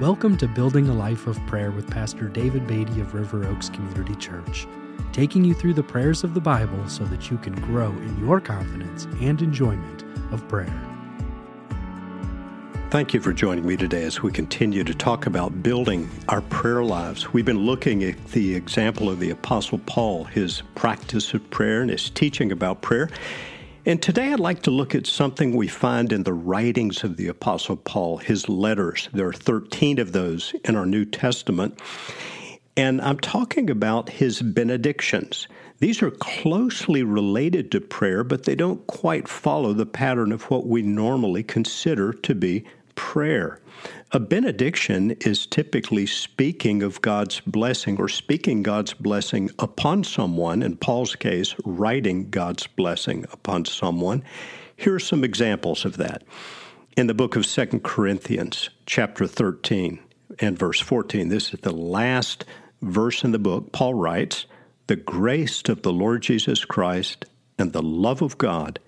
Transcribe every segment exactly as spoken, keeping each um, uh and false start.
Welcome to Building a Life of Prayer with Pastor David Beatty of River Oaks Community Church, taking you through the prayers of the Bible so that you can grow in your confidence and enjoyment of prayer. Thank you for joining me today as we continue to talk about building our prayer lives. We've been looking at the example of the Apostle Paul, his practice of prayer and his teaching about prayer. And today I'd like to look at something we find in the writings of the Apostle Paul, his letters. There are thirteen of those in our New Testament. And I'm talking about his benedictions. These are closely related to prayer, but they don't quite follow the pattern of what we normally consider to be prayer. A benediction is typically speaking of God's blessing or speaking God's blessing upon someone, in Paul's case, writing God's blessing upon someone. Here are some examples of that. In the book of Second Corinthians, chapter thirteen and verse fourteen, this is the last verse in the book, Paul writes, "The grace of the Lord Jesus Christ and the love of God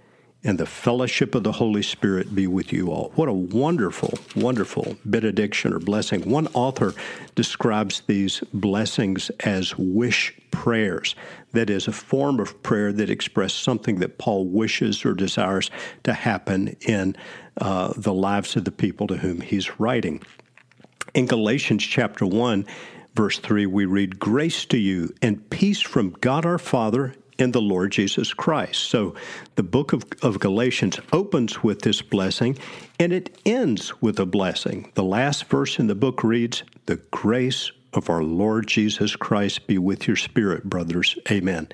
and the fellowship of the Holy Spirit be with you all." What a wonderful, wonderful benediction or blessing. One author describes these blessings as wish prayers. That is, a form of prayer that expresses something that Paul wishes or desires to happen in uh, the lives of the people to whom he's writing. In Galatians chapter one, verse three, we read, "Grace to you and peace from God our Father and the Lord Jesus Christ." So the book of, of Galatians opens with this blessing, and it ends with a blessing. The last verse in the book reads, "The grace of our Lord Jesus Christ be with your spirit, brothers. Amen."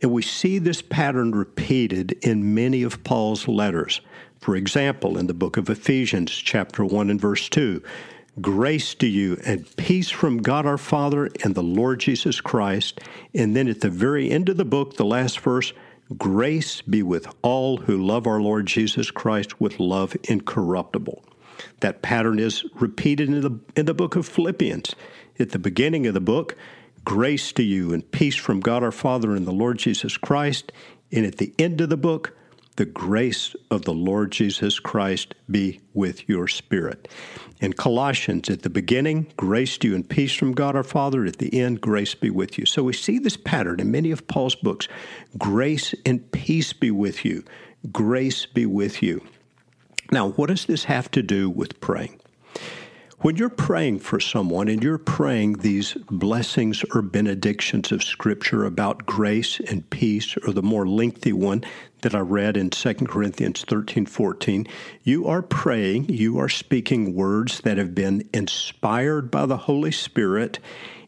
And we see this pattern repeated in many of Paul's letters. For example, in the book of Ephesians, chapter one and verse two, "Grace to you and peace from God our Father and the Lord Jesus Christ." And then at the very end of the book, the last verse, "Grace be with all who love our Lord Jesus Christ with love incorruptible." That pattern is repeated in the, in the book of Philippians. At the beginning of the book, "Grace to you and peace from God our Father and the Lord Jesus Christ." And at the end of the book, "The grace of the Lord Jesus Christ be with your spirit." In Colossians, at the beginning, "Grace to you and peace from God our Father." At the end, "Grace be with you." So we see this pattern in many of Paul's books. Grace and peace be with you. Grace be with you. Now, what does this have to do with praying? When you're praying for someone and you're praying these blessings or benedictions of Scripture about grace and peace, or the more lengthy one that I read in Second Corinthians thirteen, fourteen, you are praying, you are speaking words that have been inspired by the Holy Spirit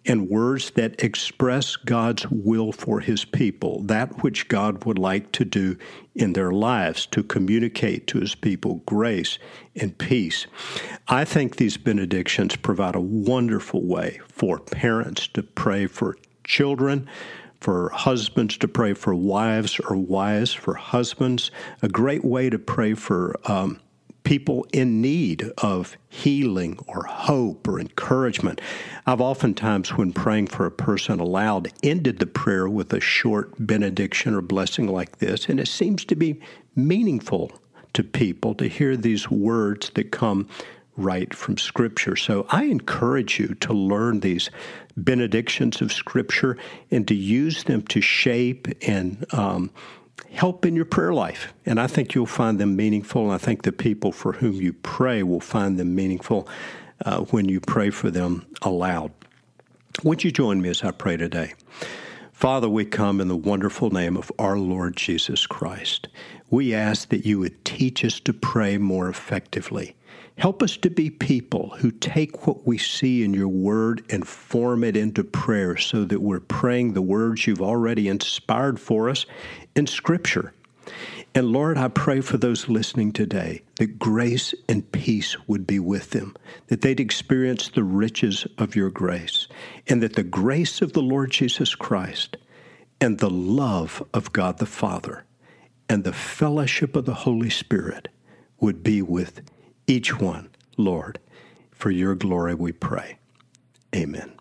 and words that express God's will for His people, that which God would like to do in their lives, to communicate to His people grace and peace. I think these benedictions provide a wonderful way for parents to pray for children, for husbands to pray for wives, or wives for husbands, a great way to pray for um, people in need of healing or hope or encouragement. I've oftentimes, when praying for a person aloud, ended the prayer with a short benediction or blessing like this, and it seems to be meaningful to people to hear these words that come right from Scripture. So I encourage you to learn these benedictions of Scripture and to use them to shape and um, help in your prayer life. And I think you'll find them meaningful, and I think the people for whom you pray will find them meaningful uh, when you pray for them aloud. Would you join me as I pray today? Father, we come in the wonderful name of our Lord Jesus Christ. We ask that you would teach us to pray more effectively. Help us to be people who take what we see in your word and form it into prayer so that we're praying the words you've already inspired for us in Scripture. And Lord, I pray for those listening today that grace and peace would be with them, that they'd experience the riches of your grace, and that the grace of the Lord Jesus Christ and the love of God the Father and the fellowship of the Holy Spirit would be with each one, Lord. For your glory we pray. Amen.